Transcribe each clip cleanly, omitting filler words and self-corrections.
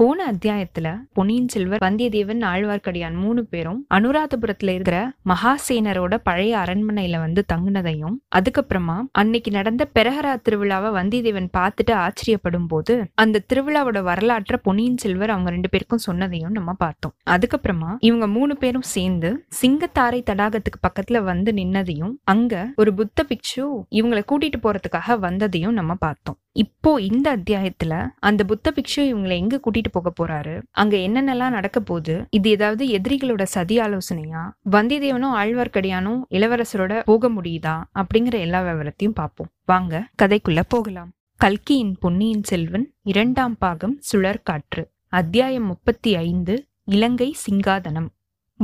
போன அத்தியாயத்துல பொன்னியின் செல்வன், வந்தியத்தேவன், ஆழ்வார்க்கடியான் 3 பேரும் அனுராதபுரத்துல இருக்கிற மகாசேனரோட பழைய அரண்மனையில வந்து தங்குனதையும், அதுக்கப்புறமா அன்னைக்கு நடந்த பெருஹரா திருவிழாவை வந்தியத்தேவன் பார்த்துட்டு ஆச்சரியப்படும் போது அந்த திருவிழாவோட வரலாற்றை பொன்னியின் செல்வர் அவங்க 2 பேருக்கும் சொன்னதையும் நம்ம பார்த்தோம். அதுக்கப்புறமா இவங்க 3 பேரும் சேர்ந்து சிங்கத்தாரை தடாகத்துக்கு பக்கத்துல வந்து நின்னதையும், அங்க ஒரு புத்த பிக்ஷு இவங்களை கூட்டிட்டு போறதுக்காக வந்ததையும் நம்ம பார்த்தோம். இப்போ இந்த அத்தியாயத்துல அந்த புத்த பிக்ஷு இவங்களை எங்க கூட்டிட்டு போக போறாரு, அங்க என்னென்னலாம் நடக்க போகுது, இது ஏதாவது எதிரிகளோட சதி ஆலோசனையா, வந்தியத்தேவனும் ஆழ்வார்க்கடியானும் இளவரசரோட போக முடியுதா அப்படிங்கிற எல்லா விவரத்தையும் பார்ப்போம். வாங்க கதைக்குள்ள போகலாம். கல்கியின் பொன்னியின் செல்வன் 2ஆம் பாகம் சுழற் காற்று, அத்தியாயம் 35, இலங்கை சிங்காதனம்.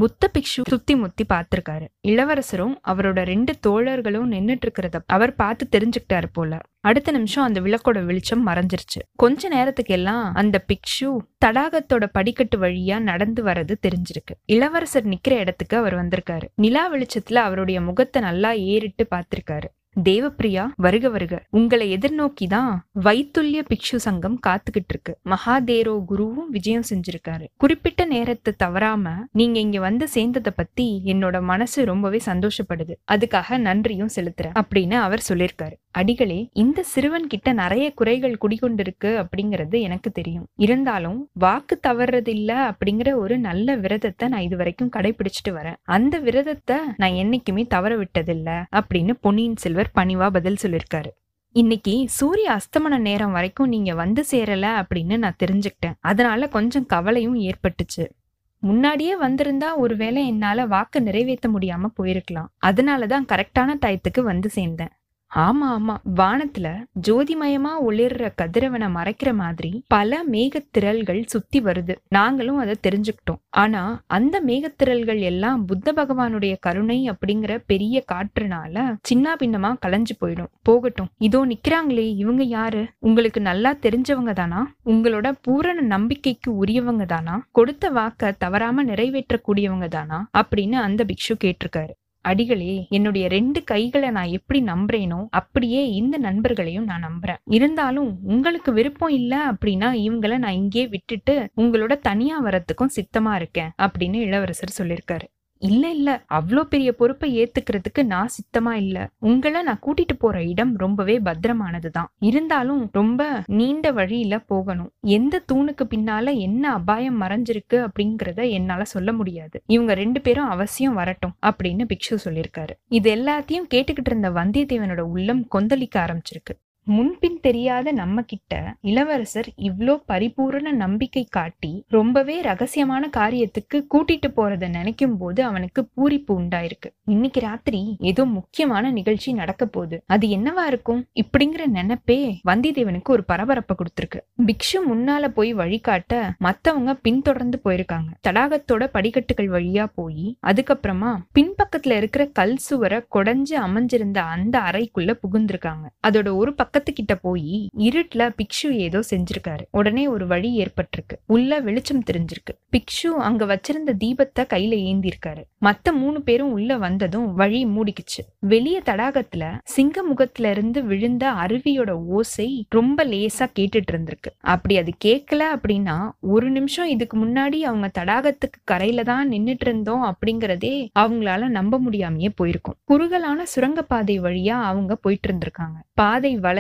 புத்த பிக்ஷு சுத்தி முத்தி பார்த்திருக்காரு. இளவரசரும் அவரோட 2 தோழர்களும் நின்னுட்டு இருக்கிறத அவர் பார்த்து தெரிஞ்சுக்கிட்டாரு போல. அடுத்த நிமிஷம் அந்த விளக்கோட வெளிச்சம் மறைஞ்சிருச்சு. கொஞ்ச நேரத்துக்கு எல்லாம் அந்த பிக்ஷு தடாகத்தோட படிக்கட்டு வழியா நடந்து வர்றது தெரிஞ்சிருக்கு. இளவரசர் நிக்கிற இடத்துக்கு அவர் வந்திருக்காரு. நிலா வெளிச்சத்துல அவருடைய முகத்தை நல்லா ஏறிட்டு பார்த்திருக்காரு. தேவபிரியா, வருக வருக, உங்களை எதிர்நோக்கிதான் வைத்துல்ய பிக்ஷு சங்கம் காத்துக்கிட்டு இருக்கு. மகாதேரோ குருவும் விஜயம் செஞ்சிருக்காரு. குறிப்பிட்ட நேரத்தை தவறாம நீங்க இங்க வந்து சேர்ந்ததை பத்தி என்னோட மனசு ரொம்பவே சந்தோஷப்படுது. அதுக்காக நன்றியும் செலுத்துறேன் அப்படின்னு அவர் சொல்லியிருக்காரு. அடிகளே, இந்த சிறுவன் கிட்ட நிறைய குறைகள் குடிகொண்டிருக்கு அப்படிங்கிறது எனக்கு தெரியும். இருந்தாலும் வாக்கு தவறது இல்ல அப்படிங்கிற ஒரு நல்ல விரதத்தை நான் இது வரைக்கும் கடைபிடிச்சிட்டு வரேன். அந்த விரதத்தை நான் என்னைக்குமே தவற விட்டதில்லை அப்படின்னு பொன்னியின் செல்வர் பணிவா பதில் சொல்லியிருக்காரு. இன்னைக்கு சூரிய அஸ்தமன நேரம் வரைக்கும் நீங்க வந்து சேரல அப்படின்னு நான் தெரிஞ்சுக்கிட்டேன். அதனால கொஞ்சம் கவலையும் ஏற்பட்டுச்சு. முன்னாடியே வந்திருந்தா ஒருவேளை என்னால வாக்கு நிறைவேற்ற முடியாம போயிருக்கலாம். அதனாலதான் கரெக்டான டயத்துக்கு வந்து சேர்ந்தேன். ஆமா, வானத்துல ஜோதிமயமா ஒளிர்ற கதிரவனை மறைக்கிற மாதிரி பல மேகத்திரள்கள் சுத்தி வருது. நாங்களும் அதை தெரிஞ்சுக்கிட்டோம். ஆனா அந்த மேகத்திரள்கள் எல்லாம் புத்த பகவானுடைய கருணை அப்படிங்கிற பெரிய காற்றுனால சின்ன பின்னமா கலைஞ்சு போயிடும். போகட்டும், இதோ நிக்கிறாங்களே, இவங்க யாரு? உங்களுக்கு நல்லா தெரிஞ்சவங்க தானா? உங்களோட பூரண நம்பிக்கைக்கு உரியவங்க தானா? கொடுத்த வாக்க தவறாம நிறைவேற்றக்கூடியவங்க தானா அப்படின்னு அந்த பிக்ஷு கேட்டிருக்காரு. அடிகளே, என்னுடைய 2 கைகளை நான் எப்படி நம்புறேனோ அப்படியே இந்த நண்பர்களையும் நான் நம்புறேன். இருந்தாலும் உங்களுக்கு விருப்பம் இல்ல அப்படின்னா இவங்களை நான் இங்கே விட்டுட்டு உங்களோட தனியா வரத்துக்கும் சித்தமா இருக்கேன் அப்படின்னு இளவரசர் சொல்லியிருக்காரு. இல்ல, அவ்வளோ பெரிய பொறுப்பை ஏத்துக்கிறதுக்கு நான் சித்தமா இல்ல. உங்களை நான் கூட்டிட்டு போற இடம் ரொம்பவே பத்திரமானதுதான். இருந்தாலும் ரொம்ப நீண்ட வழியில போகணும். எந்த தூணுக்கு பின்னால என்ன அபாயம் மறைஞ்சிருக்கு அப்படிங்கிறத என்னால சொல்ல முடியாது. இவங்க 2 பேரும் அவசியம் வரட்டும் அப்படின்னு பிக்ஷு சொல்லியிருக்காரு. இது எல்லாத்தையும் கேட்டுக்கிட்டு இருந்த வந்தியத்தேவனோட உள்ளம் கொந்தளிக்க ஆரம்பிச்சிருக்கு. முன்பின் தெரியாத நம்ம கிட்ட இளவரசர் இவ்ளோ பரிபூரண நம்பிக்கை காட்டி ரொம்பவே ரகசியமான காரியத்துக்கு கூட்டிட்டு போறத நினைக்கும் போது அவனுக்கு பூரிப்பு உண்டாயிருக்கு. இன்னைக்கு ராத்திரி ஏதோ முக்கியமான நிகழ்ச்சி நடக்க போகுது, அது என்னவா இருக்கும் இப்படிங்கிற நினைப்பே வந்தியத்தேவனுக்கு ஒரு பரபரப்பை கொடுத்திருக்கு. பிக்ஷு முன்னால போய் வழிகாட்ட மத்தவங்க பின்தொடர்ந்து போயிருக்காங்க. தடாகத்தோட படிக்கட்டுகள் வழியா போய் அதுக்கப்புறமா பின்பக்கத்துல இருக்கிற கல் சுவரை கொடைஞ்சு அமைஞ்சிருந்த அந்த அறைக்குள்ள புகுந்திருக்காங்க. அதோட ஒரு பக்கத்துக்கிட்ட போய் இருட்டுல பிக்ஷு ஏதோ செஞ்சிருக்காரு. உடனே ஒரு வழி ஏற்பட்டிருக்கு. உள்ள வெளிச்சம் தெரிஞ்சிருக்கு. பிக்ஷு அங்க வச்சிருந்த தீபத்தை கையில ஏந்தி இருக்காரு. மத்த 3 பேரும் உள்ள வந்ததும் வழி மூடிக்குச்சு. வெளிய தடாகத்துல சிங்க முகத்துல இருந்து விழுந்த அருவியோட ஓசை ரொம்ப லேசா கேட்டுட்டு இருந்திருக்கு. அப்படி அது கேட்கல அப்படின்னா ஒரு நிமிஷம் இதுக்கு முன்னாடி அவங்க தடாகத்துக்கு கரையில தான் நின்னுட்டு இருந்தோம் அப்படிங்கறதே அவங்களால நம்ப முடியாமையே போயிருக்கும். குறுகலான சுரங்கப்பாதை வழியா அவங்க போயிட்டு இருந்திருக்காங்க. பாதை வளைஞ்சு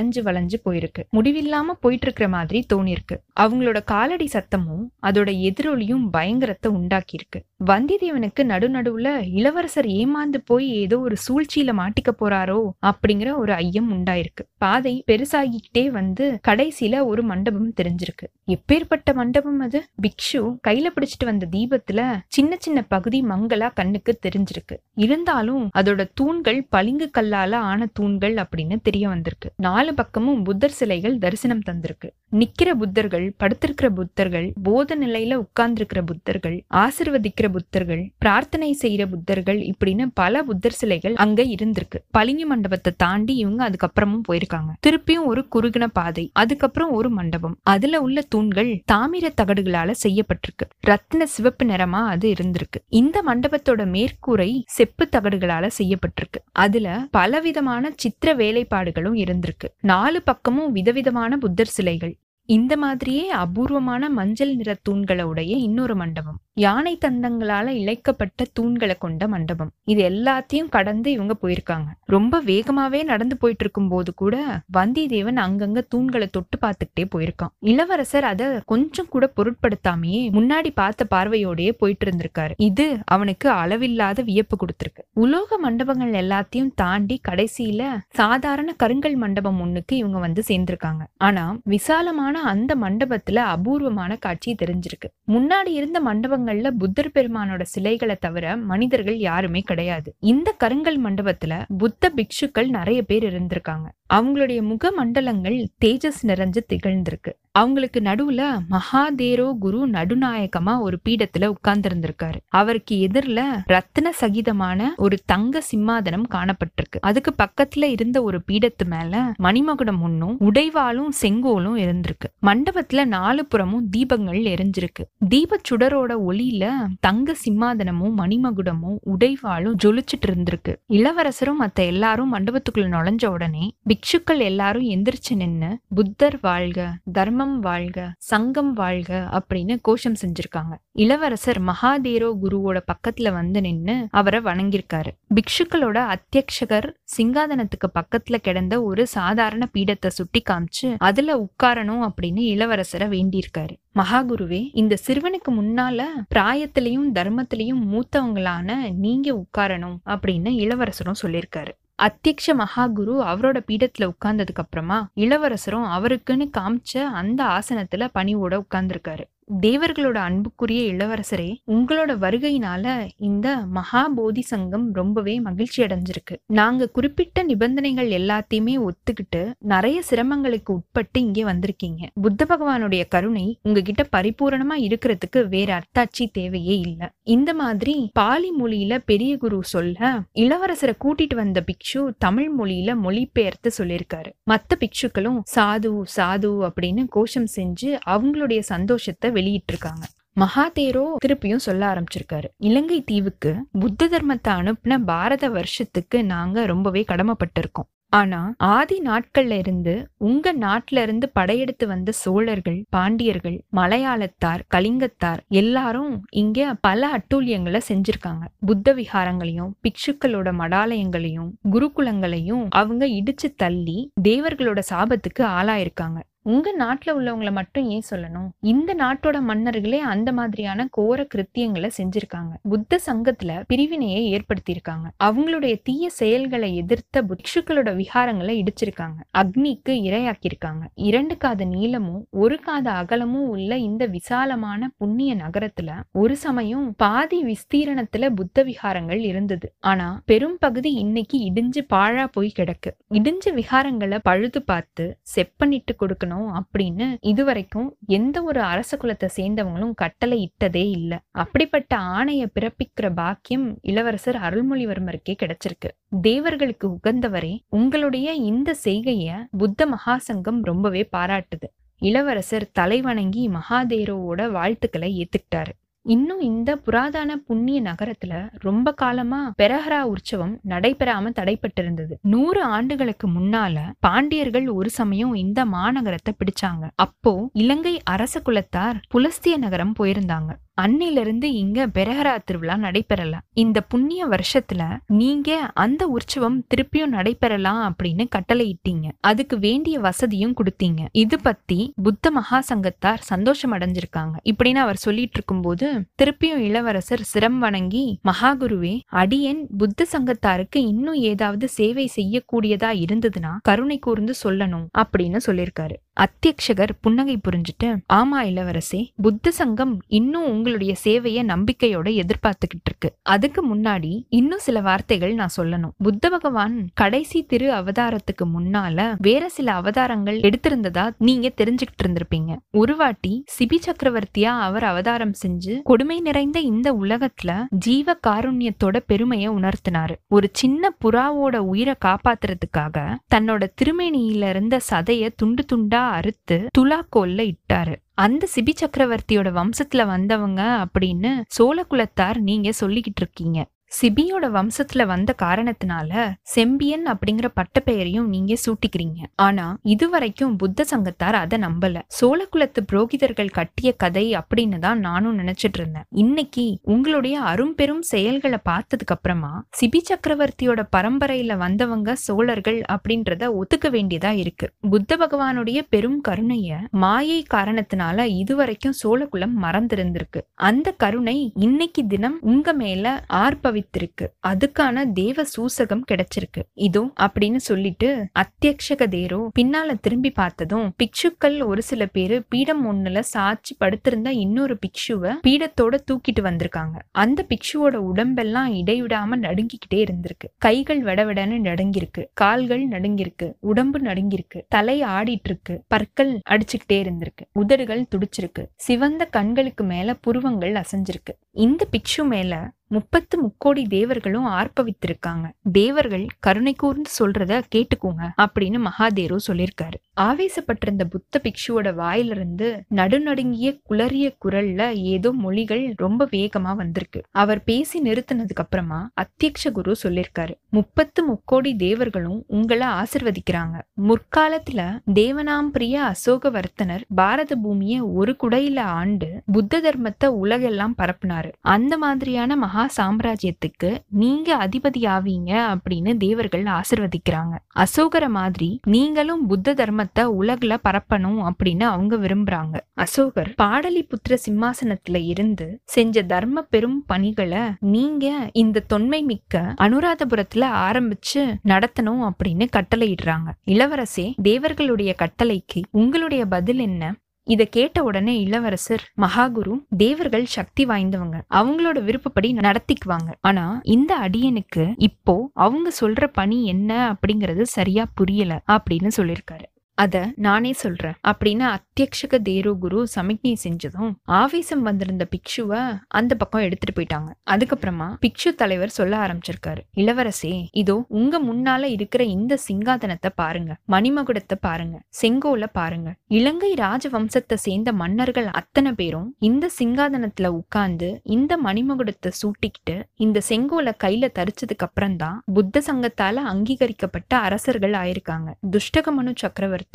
போயிருக்கு. முடிவில்லாம போயிட்டு இருக்கிற மாதிரி தோணிருக்கு. அவங்களோட காலடி சத்தமும் அதோட எதிரொலியும் பயங்கரத்தை உண்டாக்கி இருக்கு. வந்தியத்தேவனுக்கு நடுநடுவுல இளவரசர் ஏமாந்து போய் ஏதோ ஒரு சூழ்ச்சியில மாட்டிக்க போறாரோ அப்படிங்கிற ஒரு ஐயம் உண்டாயிருக்கு. பாதை பெருசாகிக்கிட்டே வந்து கடைசியில ஒரு மண்டபம் தெரிஞ்சிருக்கு. எப்பேற்பட்ட மண்டபம் அது! பிக்ஷு கையில பிடிச்சிட்டு வந்த தீபத்துல சின்ன சின்ன பகுதி மங்களா கண்ணுக்கு தெரிஞ்சிருக்கு. இருந்தாலும் அதோட தூண்கள் பளிங்கு கல்லால ஆன தூண்கள் அப்படின்னு தெரிய வந்திருக்கு. 4 பக்கமும் புத்தர் சிலைகள் தரிசனம் தந்திருக்கு. நிக்கிற புத்தர்கள், படுத்திருக்கிற புத்தர்கள், போத நிலையில உட்கார்ந்திருக்கிற புத்தர்கள், ஆசிர்வதிக்கிற புத்தர்கள், பிரார்த்தனை செய்யற புத்தர்கள், இப்படின்னு பல புத்தர் சிலைகள் அங்க இருந்திருக்கு. பளிங்கு மண்டபத்தை தாண்டி இவங்க அதுக்கப்புறமும் போயிருக்காங்க. திருப்பியும் ஒரு குறுகின பாதை, அதுக்கப்புறம் ஒரு மண்டபம். அதுல உள்ள தூண்கள் தாமிர தகடுகளால செய்யப்பட்டிருக்கு. ரத்தின சிவப்பு நிறமா அது இருந்திருக்கு. இந்த மண்டபத்தோட மேற்கூரை செப்பு தகடுகளால செய்யப்பட்டிருக்கு. அதுல பலவிதமான சித்திர வேலைப்பாடுகளும் இருந்திருக்கு. 4 பக்கமும் விதவிதமான புத்தர் சிலைகள். இந்த மாதிரியே அபூர்வமான மஞ்சள் நிற தூண்களை உடைய இன்னொரு மண்டபம், யானை தந்தங்களால இழைக்கப்பட்ட தூண்களை கொண்ட மண்டபம். இது எல்லாத்தையும் கடந்து இவங்க போயிருக்காங்க. ரொம்ப வேகமாவே நடந்து போயிட்டு இருக்கும் போது கூட வந்தியத்தேவன் அங்கங்க தூண்களை தொட்டு பார்த்துக்கிட்டே போயிருக்கான். இளவரசர் அதை கொஞ்சம் கூட பொருட்படுத்தாமையே முன்னாடி பார்த்த பார்வையோடயே போயிட்டு இருந்திருக்காரு. இது அவனுக்கு அளவில்லாத வியப்பு கொடுத்திருக்கு. உலோக மண்டபங்கள் எல்லாத்தையும் தாண்டி கடைசியில சாதாரண கருங்கல் மண்டபம் ஒண்ணுக்கு இவங்க வந்து சேர்ந்திருக்காங்க. ஆனா விசாலமான அந்த மண்டபத்துல அபூர்வமான காட்சி தெரிஞ்சிருக்கு. முன்னாடி இருந்த மண்டபங்கள்ல புத்தர் பெருமானோட சிலைகளை தவிர மனிதர்கள் யாருமே கிடையாது. இந்த கருங்கல் மண்டபத்துல புத்த பிக்ஷுக்கள் நிறைய பேர் இருந்திருக்காங்க. அவங்களுடைய முக மண்டலங்கள் தேஜஸ் நிறைஞ்சு திகழ்ந்திருக்கு. அவங்களுக்கு நடுவுல மகாதேரோ குரு நடுநாயகமா ஒரு பீடத்துல உட்கார்ந்து இருந்திருக்காரு. அவருக்கு எதிரில ரத்தின சகிதமான ஒரு தங்க சிம்மாதனம் காணப்பட்டிருக்கு. அதுக்கு பக்கத்துல இருந்த ஒரு பீடத்து மேல மணிமகுடம் ஒன்னும் உடைவாலும் செங்கோலும் இருந்திருக்கு. மண்டபத்துல 4 புறமும் தீபங்கள் எரிஞ்சிருக்கு. தீப சுடரோட ஒளியில தங்க சிம்மாதனமும் மணிமகுடமும் உடைவாலும் ஜொலிச்சிட்டு இருந்திருக்கு. இளவரசரும் மத்த எல்லாரும் மண்டபத்துக்குள்ள நுழைஞ்ச உடனே பிக்ஷுக்கள் எல்லாரும் எந்திரிச்சு நின்னு புத்தர் வாழ்க, தர்மம் வாழ்க, சங்கம் வாழ்க அப்படின்னு கோஷம் செஞ்சிருக்காங்க. இளவரசர் மகாதேரோ குருவோட பக்கத்துல வந்து நின்னு அவரை வணங்கியிருக்காரு. பிக்ஷுக்களோட அத்தியட்சகர் சிங்காதனத்துக்கு பக்கத்துல கிடந்த ஒரு சாதாரண பீடத்தை சுட்டி காமிச்சு அதுல உட்காரணும் அப்படின்னு இளவரசரை வேண்டியிருக்காரு. மகாகுருவே, இந்த சிறுவனுக்கு முன்னால பிராயத்திலையும் தர்மத்திலையும் மூத்தவங்களான நீங்க உட்காரணும் அப்படின்னு இளவரசரும் சொல்லியிருக்காரு. அத்தியட்ச மகாகுரு அவரோட பீடத்துல உட்கார்ந்ததுக்கு அப்புறமா இளவரசரும் அவருக்குன்னு காமிச்ச அந்த ஆசனத்துல பணிவோட உட்கார்ந்திருக்காரு. தேவர்களோட அன்புக்குரிய இளவரசரே, உங்களோட வருகையினால இந்த மகா போதி சங்கம் ரொம்பவே மகிழ்ச்சி அடைஞ்சிருக்கு. நாங்க குறிப்பிட்ட நிபந்தனைகள் எல்லாத்தையுமே ஒத்துக்கிட்டு நிறைய சிரமங்களுக்கு உட்பட்டு இங்கே வந்திருக்கீங்க. புத்த பகவானுடைய கருணை உங்ககிட்ட பரிபூரணமா இருக்கிறதுக்கு வேற அர்த்தாட்சி தேவையே இல்லை. இந்த மாதிரி பாலி மொழியில பெரிய குரு சொல்ல இளவரசரை கூட்டிட்டு வந்த பிக்ஷு தமிழ் மொழியில மொழிபெயர்த்து சொல்லியிருக்காரு. மற்ற பிக்ஷுக்களும் சாது சாது அப்படின்னு கோஷம் செஞ்சு அவங்களுடைய சந்தோஷத்தை வெளியிட்டிருக்காங்க. மகாதேரோ திருப்பியும் சொல்ல ஆரம்பிச்சிருக்காரு. இலங்கை தீவுக்கு புத்த தர்மத்தை அனுப்பின பாரத வருஷத்துக்கு நாங்க ரொம்பவே கடமைப்பட்டிருக்கோம். ஆனா ஆதி நாட்கள்ல இருந்து உங்க நாட்டுல இருந்து படையெடுத்து வந்த சோழர்கள், பாண்டியர்கள், மலையாளத்தார், கலிங்கத்தார் எல்லாரும் இங்க பல அட்டூழியங்களை செஞ்சிருக்காங்க. புத்த விஹாரங்களையும் பிக்ஷுக்களோட மடாலயங்களையும் குருகுலங்களையும் அவங்க இடிச்சு தள்ளி தேவர்களோட சாபத்துக்கு ஆளாயிருக்காங்க. உங்க நாட்டுல உள்ளவங்களை மட்டும் ஏன் சொல்லணும், இந்த நாட்டோட மன்னர்களே அந்த மாதிரியான கோர கிருத்தியங்களை செஞ்சிருக்காங்க. புத்த சங்கத்துல பிரிவினையை ஏற்படுத்தியிருக்காங்க. அவங்களுடைய தீய செயல்களை எதிர்த்த பிக்ஷுக்களோட விஹாரங்களை இடிச்சிருக்காங்க. அக்னிக்கு இரையாக்கியிருக்காங்க. 2 காத நீளமும் 1 காத அகலமும் உள்ள இந்த விசாலமான புண்ணிய நகரத்துல ஒரு சமயம் பாதி விஸ்தீரணத்துல புத்த விஹாரங்கள் இருந்தது. ஆனா பெரும் பகுதி இன்னைக்கு இடிஞ்சு பாழா போய் கிடக்கு. இடிஞ்ச விஹாரங்களை பழுது பார்த்து செப்பனிட்டு கொடுக்கணும் அப்படின்னு இதுவரைக்கும் எந்த ஒரு அரச குலத்தை சேர்ந்தவங்களும் கட்டளை இட்டதே இல்லை. அப்படிப்பட்ட ஆணையை பிறப்பிக்கிற பாக்கியம் இளவரசர் அருள்மொழிவர்மருக்கே கிடைச்சிருக்கு. தேவர்களுக்கு உகந்தவரே, உங்களுடைய இந்த செய்கைய புத்த மகாசங்கம் ரொம்பவே பாராட்டுது. இளவரசர் தலைவணங்கி மகாதேரோவோட வாழ்த்துக்களை ஏத்துக்கிட்டாரு. இன்னும் இந்த புராதான புண்ணிய நகரத்துல ரொம்ப காலமா பெருஹரா உற்சவம் நடைபெறாம தடைப்பட்டிருந்தது. 100 ஆண்டுகளுக்கு முன்னால பாண்டியர்கள் ஒரு சமயம் இந்த மாநகரத்தை பிடிச்சாங்க. அப்போ இலங்கை அரச குலத்தார் புலஸ்திய நகரம் போயிருந்தாங்க. அன்னிலிருந்து இங்க பெருஹரா திருவிழா நடைபெறல. இந்த புண்ணிய வருஷத்துல நீங்க அந்த உற்சவம் திருப்பியும் நடைபெறலாம் அப்படின்னு கட்டளையிட்டீங்க. அதுக்கு வேண்டிய வசதியும் கொடுத்தீங்க. இது பத்தி புத்த மகா சங்கத்தார் சந்தோஷம் அடைஞ்சிருக்காங்க இப்படின்னு அவர் சொல்லிட்டு இருக்கும் போது திருப்பியும் இளவரசர் சிரம் வணங்கி, மகாகுருவே, அடியன் புத்த சங்கத்தாருக்கு இன்னும் ஏதாவது சேவை செய்யக்கூடியதா இருந்ததுன்னா கருணை கூர்ந்து சொல்லணும் அப்படின்னு சொல்லியிருக்காரு. அத்தியக்ஷகர் புன்னகை புரிஞ்சுட்டு, ஆமா இளவரசே, புத்த சங்கம் இன்னும் உங்களுடைய சேவையை நம்பிக்கையோட எதிர்பார்த்துக்கிட்டு இருக்கு. அதுக்கு முன்னாடி இன்னும் சில வார்த்தைகள் நான் சொல்லணும். புத்த பகவான் கடைசி திரு அவதாரத்துக்கு முன்னால வேற சில அவதாரங்கள் எடுத்திருந்ததா நீங்க தெரிஞ்சுக்கிட்டு இருந்திருப்பீங்க. ஒரு வாட்டி சிபி சக்கரவர்த்தியா அவர் அவதாரம் செஞ்சு கொடுமை நிறைந்த இந்த உலகத்துல ஜீவ காருண்யத்தோட பெருமையை உணர்த்தினாரு. ஒரு சின்ன புறாவோட உயிரை காப்பாத்துறதுக்காக தன்னோட திருமேனியில இருந்த சதைய துண்டு துண்டா அறுத்து துலாக்கோல்ல இட்டாரு. அந்த சிபி சக்கரவர்த்தியோட வம்சத்துல வந்தவங்க அப்படின்னு சோழ குலத்தார் நீங்க சொல்லிக்கிட்டு இருக்கீங்க. சிபியோட வம்சத்துல வந்த காரணத்தினால செம்பியன் அப்படிங்கிற பட்ட பெயரையும் நீங்க சூட்டிக்கிறீங்க. ஆனா இதுவரைக்கும் புத்த சங்கத்தார் அதை நம்பல. சோழ குலத்து புரோகிதர்கள் கட்டிய கதை அப்படின்னு தான் நானும் நினைச்சிட்டு இருந்தேன். இன்னைக்கு உங்களுடைய அரும்பெரும் செயல்களை பார்த்ததுக்கு அப்புறமா சிபி சக்கரவர்த்தியோட பரம்பரையில வந்தவங்க சோழர்கள் அப்படின்றத ஒத்துக்க வேண்டியதா இருக்கு. புத்த பகவானுடைய பெரும் கருணைய மாயை காரணத்தினால இதுவரைக்கும் சோழகுலம் மறந்திருந்திருக்கு. அந்த கருணை இன்னைக்கு தினம் உங்க மேல ஆர்ப்பவி இருக்கு. அதுக்கான தேவ சூசகம் கிடைச்சிருக்கு இதோ அப்படின்னு சொல்லிட்டு அத்தியக்ஷக தேரோ பின்னால திரும்பி பார்த்ததும் பிக்ஷுக்கள் ஒரு சில பேரு பீடம் ஒண்ணுல சாட்சி படுத்திருந்த இன்னொரு பிக்ஷுவை பீடத்தோட தூக்கிட்டு வந்திருக்காங்க. அந்த பிக்ஷுவோட உடம்பெல்லாம் இடைவிடாம நடுங்கிக்கிட்டே இருந்திருக்கு. கைகள் வடவடன்னு நடுங்கிருக்கு, கால்கள் நடுங்கிருக்கு, உடம்பு நடுங்கிருக்கு, தலை ஆடிட்டு இருக்கு, பற்கள் அடிச்சுக்கிட்டே இருந்திருக்கு, உதடுகள் துடிச்சிருக்கு, சிவந்த கண்களுக்கு மேல புருவங்கள் அசைஞ்சிருக்கு. இந்த பிக்ஷு மேல 30 முக்கோடி தேவர்களும் ஆர்ப்பவித்திருக்காங்க. தேவர்கள் கருணை கூர்ந்து சொல்றத கேட்டுக்கோங்க அப்படின்னு மகாதேரோ சொல்லியிருக்காரு. ஆவேசப்பட்டிருந்த புத்த பிக்ஷுவோட வாயிலிருந்து நடுநடுங்கிய குளறிய குரல்ல ஏதோ மொழிகள் ரொம்ப வேகமா வந்திருக்கு. அவர் பேசி நிறுத்தினதுக்கு அப்புறமா அத்தியக்ஷ குரு சொல்லியிருக்காரு, 30 முக்கோடி தேவர்களும் உங்களை ஆசிர்வதிக்கிறாங்க. முற்காலத்துல தேவனாம் பிரிய அசோக வர்த்தனர் பாரத பூமிய ஒரு குடையில ஆண்டு புத்த தர்மத்தை உலகெல்லாம் பரப்புனாரு. அந்த மாதிரியான மகா சாம்ராஜ்யத்துக்கு நீங்க அதிபதியாவீங்க அப்படின்னு தேவர்கள் ஆசிர்வதிக்கிறாங்க. அசோகர மாதிரி நீங்களும் புத்த தர்மத்தை உலகுல பரப்பணும் அப்படின்னு அவங்க விரும்புறாங்க. அசோகர் பாடலிபுத்திர சிம்மாசனத்துல இருந்து செஞ்ச தர்ம பெரும் பணிகளை நீங்க இந்த தொன்மை மிக்க அனுராதபுரத்துல ஆரம்பிச்சு நடத்தணும் அப்படின்னு கட்டளையிடுறாங்க. இளவரசே, தேவர்களுடைய கட்டளைக்கு உங்களுடைய பதில் என்ன? இதை கேட்ட உடனே இளவரசர், மகாகுரு, தேவர்கள் சக்தி வாய்ந்தவங்க, அவங்களோட விருப்பப்படி நடத்திக்குவாங்க. ஆனா இந்த அடியனுக்கு இப்போ அவங்க சொல்ற பணி என்ன அப்படிங்கிறது சரியா புரியல அப்படின்னு சொல்லியிருக்காரு. அத நானே சொல்றேன் அப்படின்னு அத்தியக்ஷக தேரோ குரு சமிக்ஞை செஞ்சதும் ஆவேசம் வந்திருந்த பிக்ஷுவை அந்த பக்கம் எடுத்துட்டு போயிட்டாங்க. அதுக்கப்புறமா பிக்ஷு தலைவர் சொல்ல ஆரம்பிச்சிருக்காரு, இளவரசே, இதோ உங்க முன்னால இருக்கிற இந்த சிங்காதனத்தை பாருங்க, மணிமகுடத்தை பாருங்க, செங்கோல பாருங்க. இலங்கை ராஜவம்சத்தை சேர்ந்த மன்னர்கள் அத்தனை பேரும் இந்த சிங்காதனத்துல உட்கார்ந்து இந்த மணிமகுடத்தை சூட்டிக்கிட்டு இந்த செங்கோல கையில தரிச்சதுக்கு அப்புறம்தான் புத்த சங்கத்தால அங்கீகரிக்கப்பட்ட அரசர்கள் ஆயிருக்காங்க. துஷ்டக மனு சக்கரவர்த்தி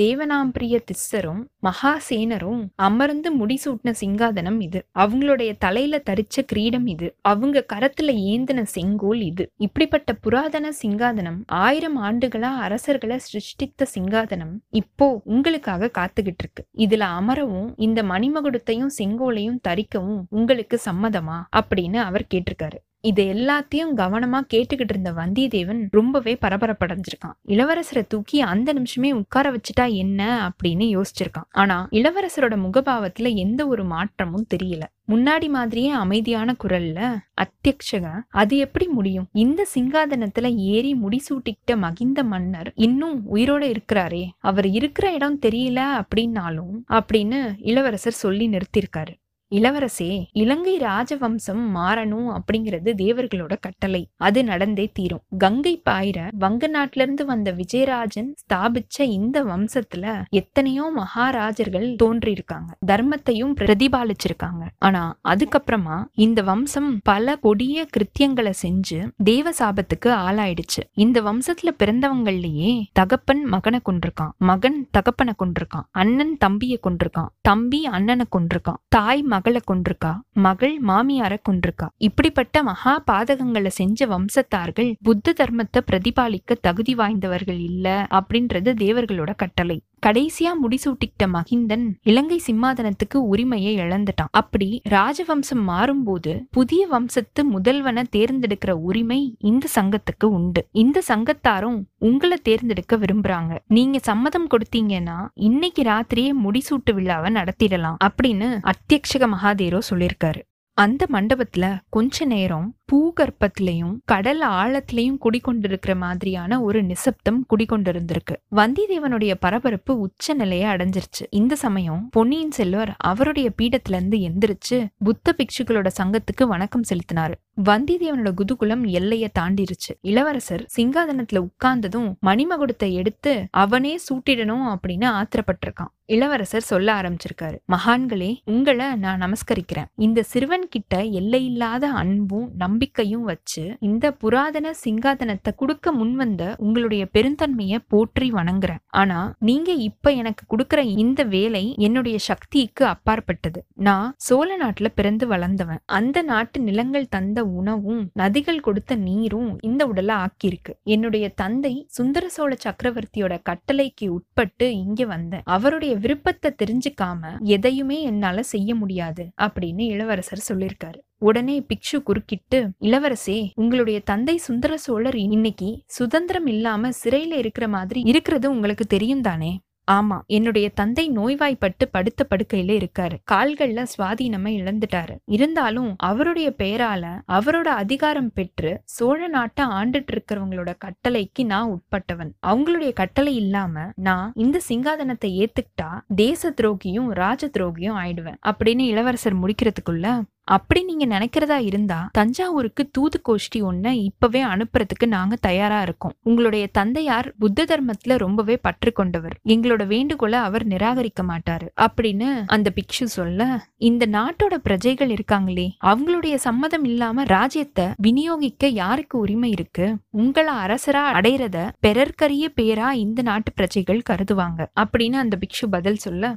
தேவனாம்பிரிய திஸ்ஸரும் மகாசேனரும் அமர்ந்து முடிசூட்டின சிங்காதனம் இது. அவங்களுடைய தலையில தரிச்ச கிரீடம் இது. அவங்க கரத்துல ஏந்தின செங்கோல் இது. இப்படிப்பட்ட புராதன சிங்காதனம், 1000 ஆண்டுகளா அரசர்களை சிருஷ்டித்த சிங்காதனம் இப்போ உங்களுக்காக காத்துக்கிட்டு இருக்கு. இதுல அமரவும் இந்த மணிமகுடத்தையும் செங்கோலையும் தரிக்கவும் உங்களுக்கு சம்மதமா அப்படின்னு அவர் கேட்டிருக்காரு. இது எல்லாத்தையும் கவனமா கேட்டுக்கிட்டு இருந்த வந்தியத்தேவன் ரொம்பவே பரபரப்படைஞ்சிருக்கான். இளவரசரை தூக்கி அந்த நிமிஷமே உட்கார வச்சுட்டா என்ன அப்படின்னு யோசிச்சிருக்கான். ஆனா இளவரசரோட முகபாவத்துல எந்த ஒரு மாற்றமும் தெரியல. முன்னாடி மாதிரியே அமைதியான குரல்ல, அத்தியக்ஷக, அது எப்படி முடியும்? இந்த சிங்காதனத்துல ஏறி முடிசூட்டிக்கிட்ட மகிந்த மன்னர் இன்னும் உயிரோட இருக்கிறாரே, அவர் இருக்கிற இடம் தெரியல அப்படின்னாலும் அப்படின்னு இளவரசர் சொல்லி நிறுத்திருக்காரு. இளவரசே, இலங்கை ராஜவம்சம் மாறணும் அப்படிங்கிறது தேவர்களோட கட்டளை. அது நடந்தே தீரும். கங்கை பாயிர வங்க நாட்டுல இருந்து வந்த விஜயராஜன் ஸ்தாபிச்ச இந்த வம்சத்துல எத்தனையோ மகாராஜர்கள் தோன்றிருக்காங்க, தர்மத்தையும் பிரதிபாலிச்சிருக்காங்க. ஆனா அதுக்கப்புறமா இந்த வம்சம் பல கொடிய கிருத்தியங்களை செஞ்சு தேவ சாபத்துக்கு ஆளாயிடுச்சு. இந்த வம்சத்துல பிறந்தவங்கள்லயே தகப்பன் மகனை கொன்றிருக்கான், மகன் தகப்பனை கொன்றிருக்கான், அண்ணன் தம்பியை கொன்றிருக்கான், தம்பி அண்ணனை கொன்றிருக்கான், தாய் மகளை கொன்றிருக்கா, மகள் மாமியார கொன்றிருக்கா. இப்படிப்பட்ட மகா பாதகங்களை செஞ்ச வம்சத்தார்கள் புத்த தர்மத்தை பிரதிபாலிக்க தகுதி வாய்ந்தவர்கள் இல்ல அப்படின்றது தேவர்களோட கட்டளை. கடைசியா முடிசூட்டிக்கிட்ட மகிந்தன் இலங்கை சிம்மாதனத்துக்கு உரிமையை இழந்துட்டான். அப்படி ராஜவம்சம் மாறும்போது புதிய வம்சத்து முதல்வனை தேர்ந்தெடுக்கிற உரிமை இந்த சங்கத்துக்கு உண்டு. இந்த சங்கத்தாரும் உங்களை தேர்ந்தெடுக்க விரும்புறாங்க. நீங்க சம்மதம் கொடுத்தீங்கன்னா இன்னைக்கு ராத்திரியே முடிசூட்டு விழாவை நடத்திடலாம் அப்படின்னு அத்தியட்சக மகாதேரோ சொல்லியிருக்காரு. அந்த மண்டபத்துல கொஞ்ச நேரம் பூகற்பத்திலையும் கடல் ஆழத்திலையும் குடிக்கொண்டிருக்கிற மாதிரியான ஒரு நிசப்தம் குடிக்கொண்டிருந்திருக்கு. வந்தியத்தேவனுடைய பரபரப்பு உச்ச நிலையை அடைஞ்சிருச்சு. இந்த சமயம் பொன்னியின் செல்வர் அவருடைய பீடத்துல இருந்து எந்திரிச்சு புத்த பிக்ஷுக்களோட சங்கத்துக்கு வணக்கம் செலுத்தினாரு. வந்தியத்தேவனோட குதுகுலம் எல்லைய தாண்டிருச்சு. இளவரசர் சிங்காதனத்துல உட்கார்ந்ததும் மணிமகுடத்தை எடுத்து அவனே சூட்டிடணும் அப்படின்னு ஆத்திரப்பட்டிருக்கான். இளவரசர் சொல்ல ஆரம்பிச்சிருக்காரு, மகான்களே உங்களை நான் நமஸ்கரிக்கிறேன். இந்த சிறுவன் கிட்ட எல்லையில்லாத அன்பும் நம்பிக்கையும் வச்சு இந்த புராதன சிங்காதனத்தை கொடுக்க முன்வந்த உங்களுடைய பெருந்தன்மையை போற்றி வணங்குறேன். ஆனா நீங்க இப்ப எனக்கு கொடுக்கற இந்த வேலை என்னுடைய சக்திக்கு அப்பாற்பட்டது. நான் சோழ நாட்டுல பிறந்து வளர்ந்தவன். அந்த நாட்டு நிலங்கள் தந்த உணவும் நதிகள் கொடுத்த நீரும் இந்த உடலை ஆக்கியிருக்கு. என்னுடைய தந்தை சுந்தர சோழ சக்கரவர்த்தியோட கட்டளைக்கு உட்பட்டு இங்க வந்தேன். அவருடைய விருப்பத்தை தெரிஞ்சுக்காம எதையுமே என்னால செய்ய முடியாது அப்படின்னு இளவரசர் சொல்லியிருக்காரு. உடனே பிக்ஷு குறுக்கிட்டு, இளவரசே உங்களுடைய தந்தை சுந்தர சோழர் இன்னைக்கு சுதந்திரம் இல்லாம சிறையில இருக்கிற மாதிரி இருக்கிறது உங்களுக்கு தெரியும் தானே? ஆமா, என்னுடைய தந்தை நோய்வாய்ப்பட்டு படுத்த படுக்கையில இருக்காரு. கால்கள்ல சுவாதீனமா இழந்துட்டாரு. இருந்தாலும் அவருடைய பெயரால அவரோட அதிகாரம் பெற்று சோழ நாட்டை ஆண்டுட்டு இருக்கிறவங்களோட கட்டளைக்கு நான் உட்பட்டவன். அவங்களுடைய கட்டளை இல்லாம நான் இந்த சிங்காதனத்தை ஏத்துக்கிட்டா தேச துரோகியும் ராஜ துரோகியும் ஆயிடுவேன் அப்படின்னு இளவரசர் முடிக்கிறதுக்குள்ள, அப்படி நீங்க நினைக்கிறதா இருந்தா தஞ்சாவூருக்கு தூது கோஷ்டி ஒன்ன இப்பவே அனுப்புறதுக்கு நாங்க தயாரா இருக்கோம். உங்களுடைய தந்தையார் புத்த தர்மத்துல ரொம்பவே பற்று கொண்டவர். எங்களோட வேண்டுகோளை அவர் நிராகரிக்க மாட்டாரு அப்படின்னு அந்த பிக்ஷு சொல்ல, இந்த நாட்டோட பிரஜைகள் இருக்காங்களே, அவங்களுடைய சம்மதம் இல்லாம ராஜ்யத்தை விநியோகிக்க யாருக்கு உரிமை இருக்கு? உங்களை அரசரா அடையிறத பெறற்கரிய பேரா இந்த நாட்டு பிரஜைகள் கருதுவாங்க அப்படின்னு அந்த பிக்ஷு பதில் சொல்ல,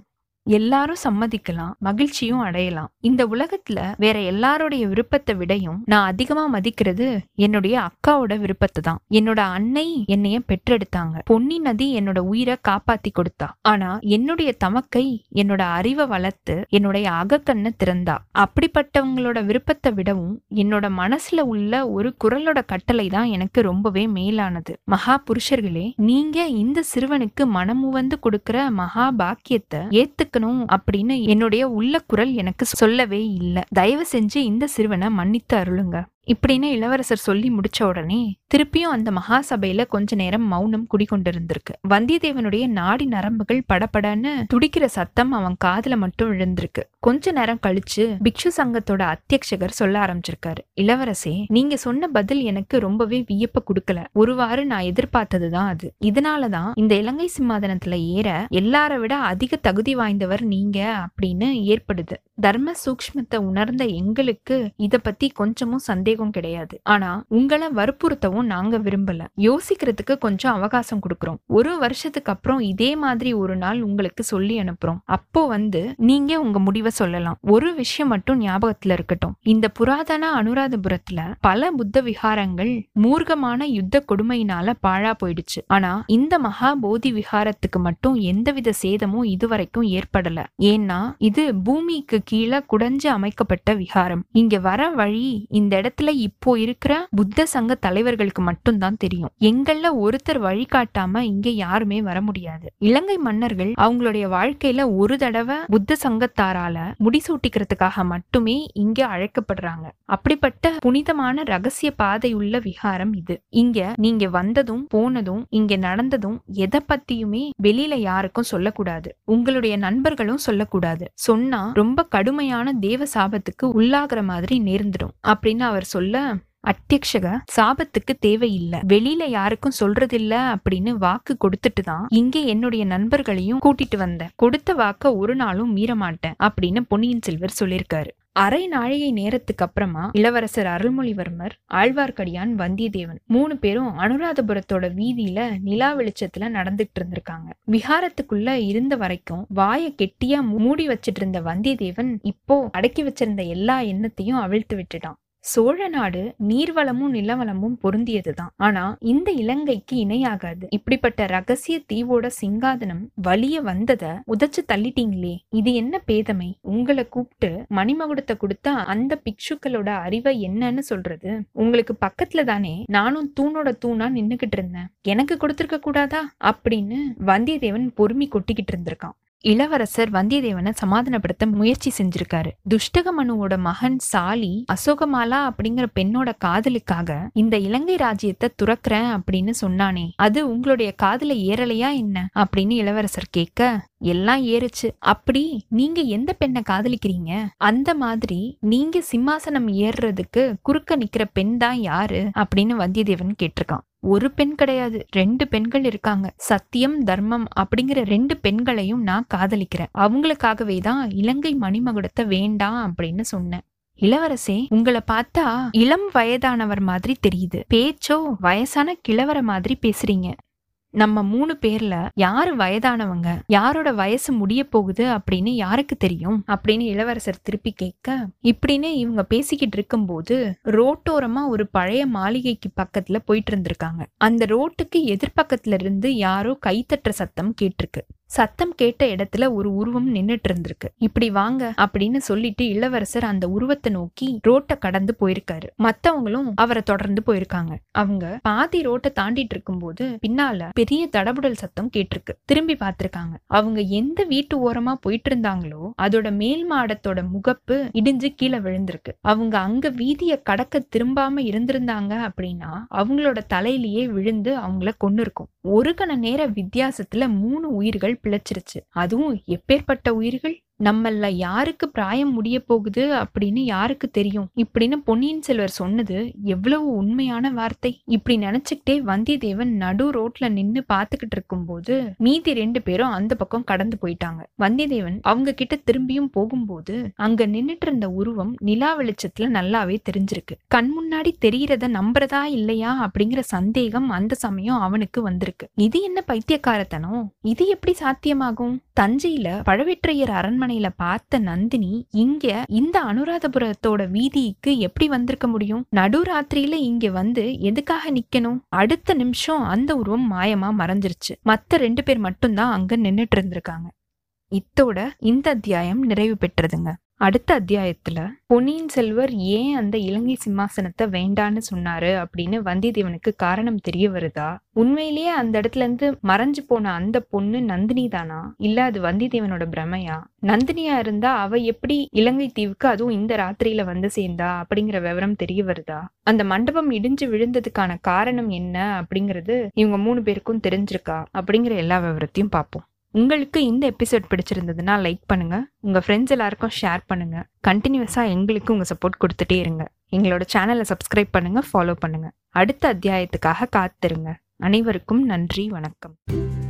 எல்லாரும் சம்மதிக்கலாம், மகிழ்ச்சியும் அடையலாம். இந்த உலகத்துல வேற எல்லாருடைய விருப்பத்தை விடையும் நான் அதிகமா மதிக்கிறது என்னுடைய அக்காவோட விருப்பத்தை தான். என்னோட அன்னை என்னைய பெற்றெடுத்தாங்க. பொன்னி நதி என்னோட உயிரை காப்பாத்தி கொடுத்தா. ஆனா என்னுடைய தமக்கை என்னோட அறிவை வளர்த்து என்னுடைய அகக்கண்ணை திறந்தா. அப்படிப்பட்டவங்களோட விருப்பத்தை விடவும் என்னோட மனசுல உள்ள ஒரு குரலோட கட்டளை தான் எனக்கு ரொம்பவே மேலானது. மகா புருஷர்களே, நீங்க இந்த சிறுவனுக்கு மனமுவந்து கொடுக்கிற மகா பாக்கியத்தை ஏத்துக்க அப்படின்னு என்னுடைய உள்ள குரல் எனக்கு சொல்லவே இல்லை. தயவு செஞ்சு இந்த சிறுவனை மன்னித்து அருளுங்க இப்படின்னு இளவரசர் சொல்லி முடிச்ச உடனே திருப்பியும் அந்த மகாசபையில கொஞ்ச நேரம் மௌனம் குடிகொண்டிருந்திருக்கு. வந்தியத்தேவனுடைய நாடி நரம்புகள் படபடன்னு துடிக்கிற சத்தம் அவன் காதுல மட்டும் விழுந்திருக்கு. கொஞ்ச நேரம் கழிச்சு பிக்ஷு சங்கத்தோட அத்தியட்சகர் சொல்ல ஆரம்பிச்சிருக்காரு, இளவரசே நீங்க சொன்ன பதில் எனக்கு ரொம்பவே வியப்ப கொடுக்கல. ஒருவாறு நான் எதிர்பார்த்ததுதான் அது. இதனாலதான் இந்த இலங்கை சிம்மாதனத்துல ஏற எல்லாரை விட அதிக தகுதி வாய்ந்தவர் நீங்க அப்படின்னு ஏற்படுது. தர்ம சூக்ஷ்மத்தை உணர்ந்த எங்களுக்கு இத பத்தி கொஞ்சமும் சந்தேகம் கிடையாது. ஆனா உங்களை வற்புறுத்தவும் நாங்க விரும்பல. யோசிக்கிறதுக்கு கொஞ்சம் அவகாசம் கொடுக்கிறோம். ஒரு வருஷத்துக்கு அப்புறம் இதே மாதிரி ஒரு நாள் உங்களுக்கு சொல்லி அனுப்புறோம். அப்போ வந்து நீங்க உங்க முடிவை சொல்லலாம். ஒரு விஷயம் மட்டும் ஞாபகத்துல இருக்கட்டும். இந்த புராதன அனுராதபுரத்துல பல புத்த விஹாரங்கள் மூர்க்கமான யுத்த கொடுமையினால பாழா போயிடுச்சு. ஆனா இந்த மகா போதி விஹாரத்துக்கு மட்டும் எந்தவித சேதமும் இதுவரைக்கும் ஏற்படல. ஏன்னா இது பூமிக்கு கீழே குடஞ்சு அமைக்கப்பட்ட விஹாரம். இங்க வர வழி இந்த இடத்துல இப்போ இருக்கிற புத்த சங்க தலைவர்களுக்கு மட்டும் தான் தெரியும். எங்கள ஒருத்தர் வழிகாட்டாம இங்க யாருமே வர முடியாது. இலங்கை மன்னர்கள் அவங்களுடைய வாழ்க்கையில ஒரு தடவை புத்த சங்கத்தாரால முடிசூட்டிக்கிறதுக்காக மட்டுமே இங்க அழைக்கப்படுறாங்க. அப்படிப்பட்ட புனிதமான ரகசிய பாதை உள்ள விஹாரம் இது. இங்க நீங்க வந்ததும் போனதும் இங்க நடந்ததும் எதை பத்தியுமே வெளியில யாருக்கும் சொல்லக்கூடாது. உங்களுடைய நண்பர்களும் சொல்லக்கூடாது. சொன்னா ரொம்ப கடுமையான தேவ சாபத்துக்கு உள்ளாகிற மாதிரி நேர்ந்துடும் அப்படின்னு அவர் சொல்ல, அத்தியட்சக சாபத்துக்கு தேவையில்லை, வெளியில யாருக்கும் சொல்றதில்ல அப்படின்னு வாக்கு கொடுத்துட்டு தான் இங்கே என்னுடைய நண்பர்களையும் கூட்டிட்டு வந்தேன். கொடுத்த வாக்க ஒரு நாளும் மீற மாட்டேன் அப்படின்னு பொன்னியின் செல்வர் சொல்லியிருக்காரு. அரை நாழிகை நேரத்துக்கு அப்புறமா இளவரசர் அருள்மொழிவர்மர், ஆழ்வார்க்கடியான், வந்தியத்தேவன் 3 பேரும் அனுராதபுரத்தோட வீதியில நிலா வெளிச்சத்துல நடந்துட்டு இருந்திருக்காங்க. விஹாரத்துக்குள்ள இருந்த வரைக்கும் வாயை கெட்டியா மூடி வச்சிட்டு இருந்த வந்தியத்தேவன் இப்போ அடக்கி வச்சிருந்த எல்லா எண்ணத்தையும் அவிழ்த்து விட்டுட்டான். சோழ நாடு நீர்வளமும் நிலவளமும் பொருந்தியதுதான், ஆனா இந்த இலங்கைக்கு இணையாகாது. இப்படிப்பட்ட ரகசிய தீவோட சிங்காதனம் வலிய வந்தத உதச்சு தள்ளிட்டீங்களே, இது என்ன பேதமை? உங்களை கூப்பிட்டு மணிமகுடத்தை கொடுத்தா அந்த பிக்ஷுக்களோட அறிவை என்னன்னு சொல்றது? உங்களுக்கு பக்கத்துல தானே நானும் தூணோட தூணா நின்னுகிட்டு இருந்தேன், எனக்கு கொடுத்திருக்க கூடாதா அப்படின்னு வந்தியத்தேவன் பொறுமை கொட்டிக்கிட்டு இருந்திருக்கான். இளவரசர் வந்தியத்தேவனை சமாதானப்படுத்த முயற்சி செஞ்சிருக்காரு. துஷ்டக மனுவோட மகன் சாலி அசோகமாலா அப்படிங்கிற பெண்ணோட காதலுக்காக இந்த இலங்கை ராஜ்யத்தை துறக்கிறேன் அப்படின்னு சொன்னானே, அது உங்களுடைய காதல ஏறலையா என்ன அப்படின்னு இளவரசர் கேட்க, எல்லாம் ஏறுச்சு. அப்படி நீங்க எந்த பெண்ணை காதலிக்கிறீங்க? அந்த மாதிரி நீங்க சிம்மாசனம் ஏறுறதுக்கு குறுக்க நிக்கிற பெண் தான் யாரு அப்படின்னு வந்தியத்தேவன் கேட்டிருக்கான். ஒரு பெண் கிடையாது, 2 பெண்கள் இருக்காங்க. சத்தியம் தர்மம் அப்படிங்கிற 2 பெண்களையும் நான் காதலிக்கிறேன். அவங்களுக்காகவே தான் இலங்கை மணிமகுடத்தை வேண்டாம் அப்படின்னு சொன்னேன். இளவரசே, உங்களை பார்த்தா இளம் வயதானவர் மாதிரி தெரியுது, பேச்சோ வயசான கிழவர மாதிரி பேசுறீங்க. நம்ம 3 பேர்ல யாரு வயதானவங்க, யாரோட வயசு முடிய போகுது அப்படின்னு யாருக்கு தெரியும் அப்படின்னு இளவரசர் திருப்பி கேட்க, இப்படின்னு இவங்க பேசிக்கிட்டு இருக்கும்போது ரோட்டோரமா ஒரு பழைய மாளிகைக்கு பக்கத்துல போயிட்டு இருந்திருக்காங்க. அந்த ரோட்டுக்கு எதிர்பக்கத்துல இருந்து யாரோ கைத்தட்டுற சத்தம் கேட்டிருக்கு. சத்தம் கேட்ட இடத்துல ஒரு உருவம் நின்னுட்டு இருந்திருக்கு. இப்படி வாங்க அப்படின்னு சொல்லிட்டு இளவரசர் அந்த உருவத்தை நோக்கி ரோட்டை கடந்து போயிருக்காரு. மத்தவங்களும் அவரை தொடர்ந்து போயிருக்காங்க. அவங்க பாதி ரோட்டை தாண்டிட்டு இருக்கும் போது பின்னால பெரிய தடபுடல் சத்தம் கேட்டிருக்கு. திரும்பி பார்த்திருக்காங்க. அவங்க எந்த வீட்டு ஓரமா போயிட்டு இருந்தாங்களோ அதோட மேல் மாடத்தோட முகப்பு இடிஞ்சு கீழே விழுந்திருக்கு. அவங்க அங்க வீதியை கடக்க திரும்பாம இருந்திருந்தாங்க அப்படின்னா அவங்களோட தலையிலேயே விழுந்து அவங்கள கொன்னு இருக்கும். ஒரு கண நேர வித்தியாசத்துல 3 உயிர்கள் பிழைச்சிருச்சு. அதுவும் எப்பேற்பட்ட உயிர்கள்! நம்மள யாருக்கு பிராயம் முடிய போகுது அப்படின்னு யாருக்கு தெரியும் இப்படின்னு பொன்னியின் செல்வர் சொன்னது எவ்வளவு உண்மையான வார்த்தை! இப்படி நினைச்சுக்கிட்டே வந்தியத்தேவன் நடு ரோட்ல நின்னு பாத்துக்கிட்டு இருக்கும் போது மீதி 2 பேரும் அந்த பக்கம் கடந்து போயிட்டாங்க. வந்தியத்தேவன் அவங்க கிட்ட திரும்பியும் போகும்போது அங்க நின்னுட்டு இருந்த உருவம் நிலா வெளிச்சத்துல நல்லாவே தெரிஞ்சிருக்கு. கண் முன்னாடி தெரியறத நம்புறதா இல்லையா அப்படிங்கிற சந்தேகம் அந்த சமயம் அவனுக்கு வந்திருக்கு. இது என்ன பைத்தியக்காரத்தனம்! இது எப்படி சாத்தியமாகும்? தஞ்சையில பழவேற்றையர் அரண்மனை மனையில பார்த்த நந்தினி இங்க இந்த அனுராதபுரத்தோட வீதிக்கு எப்படி வந்திருக்க முடியும்? நடுராத்திரியில இங்க வந்து எதுக்காக நிக்கணும்? அடுத்த நிமிஷம் அந்த உருவம் மாயமா மறைஞ்சிருச்சு. மத்த 2 பேர் மட்டும்தான் அங்க நின்னுட்டு இருந்திருக்காங்க. இத்தோட இந்த அத்தியாயம் நிறைவு பெற்றதுங்க. அடுத்த அத்தியாயத்துல பொன்னியின் செல்வர் ஏன் அந்த இலங்கை சிம்மாசனத்தை வேண்டான்னு சொன்னாரு அப்படின்னு வந்தியத்தேவனுக்கு காரணம் தெரிய வருதா? உண்மையிலேயே அந்த இடத்துல இருந்து மறைஞ்சு போன அந்த பொண்ணு நந்தினி தானா, இல்ல அது வந்தியத்தேவனோட பிரமையா? நந்தினியா இருந்தா அவ எப்படி இலங்கை தீவுக்கு அதுவும் இந்த ராத்திரியில வந்து சேர்ந்தா அப்படிங்கிற விவரம் தெரிய வருதா? அந்த மண்டபம் இடிஞ்சு விழுந்ததுக்கான காரணம் என்ன அப்படிங்கிறது இவங்க 3 பேருக்கும் தெரிஞ்சிருக்கா அப்படிங்கிற எல்லா விவரத்தையும் பார்ப்போம். உங்களுக்கு இந்த எபிசோட் பிடிச்சிருந்ததுன்னா லைக் பண்ணுங்க, உங்க ஃப்ரெண்ட்ஸ் எல்லாருக்கும் ஷேர் பண்ணுங்க. கண்டினியூஸா எங்களுக்கு உங்க சப்போர்ட் கொடுத்துட்டே இருங்க. எங்களோட சேனலை சப்ஸ்கிரைப் பண்ணுங்க, ஃபாலோ பண்ணுங்க. அடுத்த அத்தியாயத்துக்காக காத்திருங்க. அனைவருக்கும் நன்றி, வணக்கம்.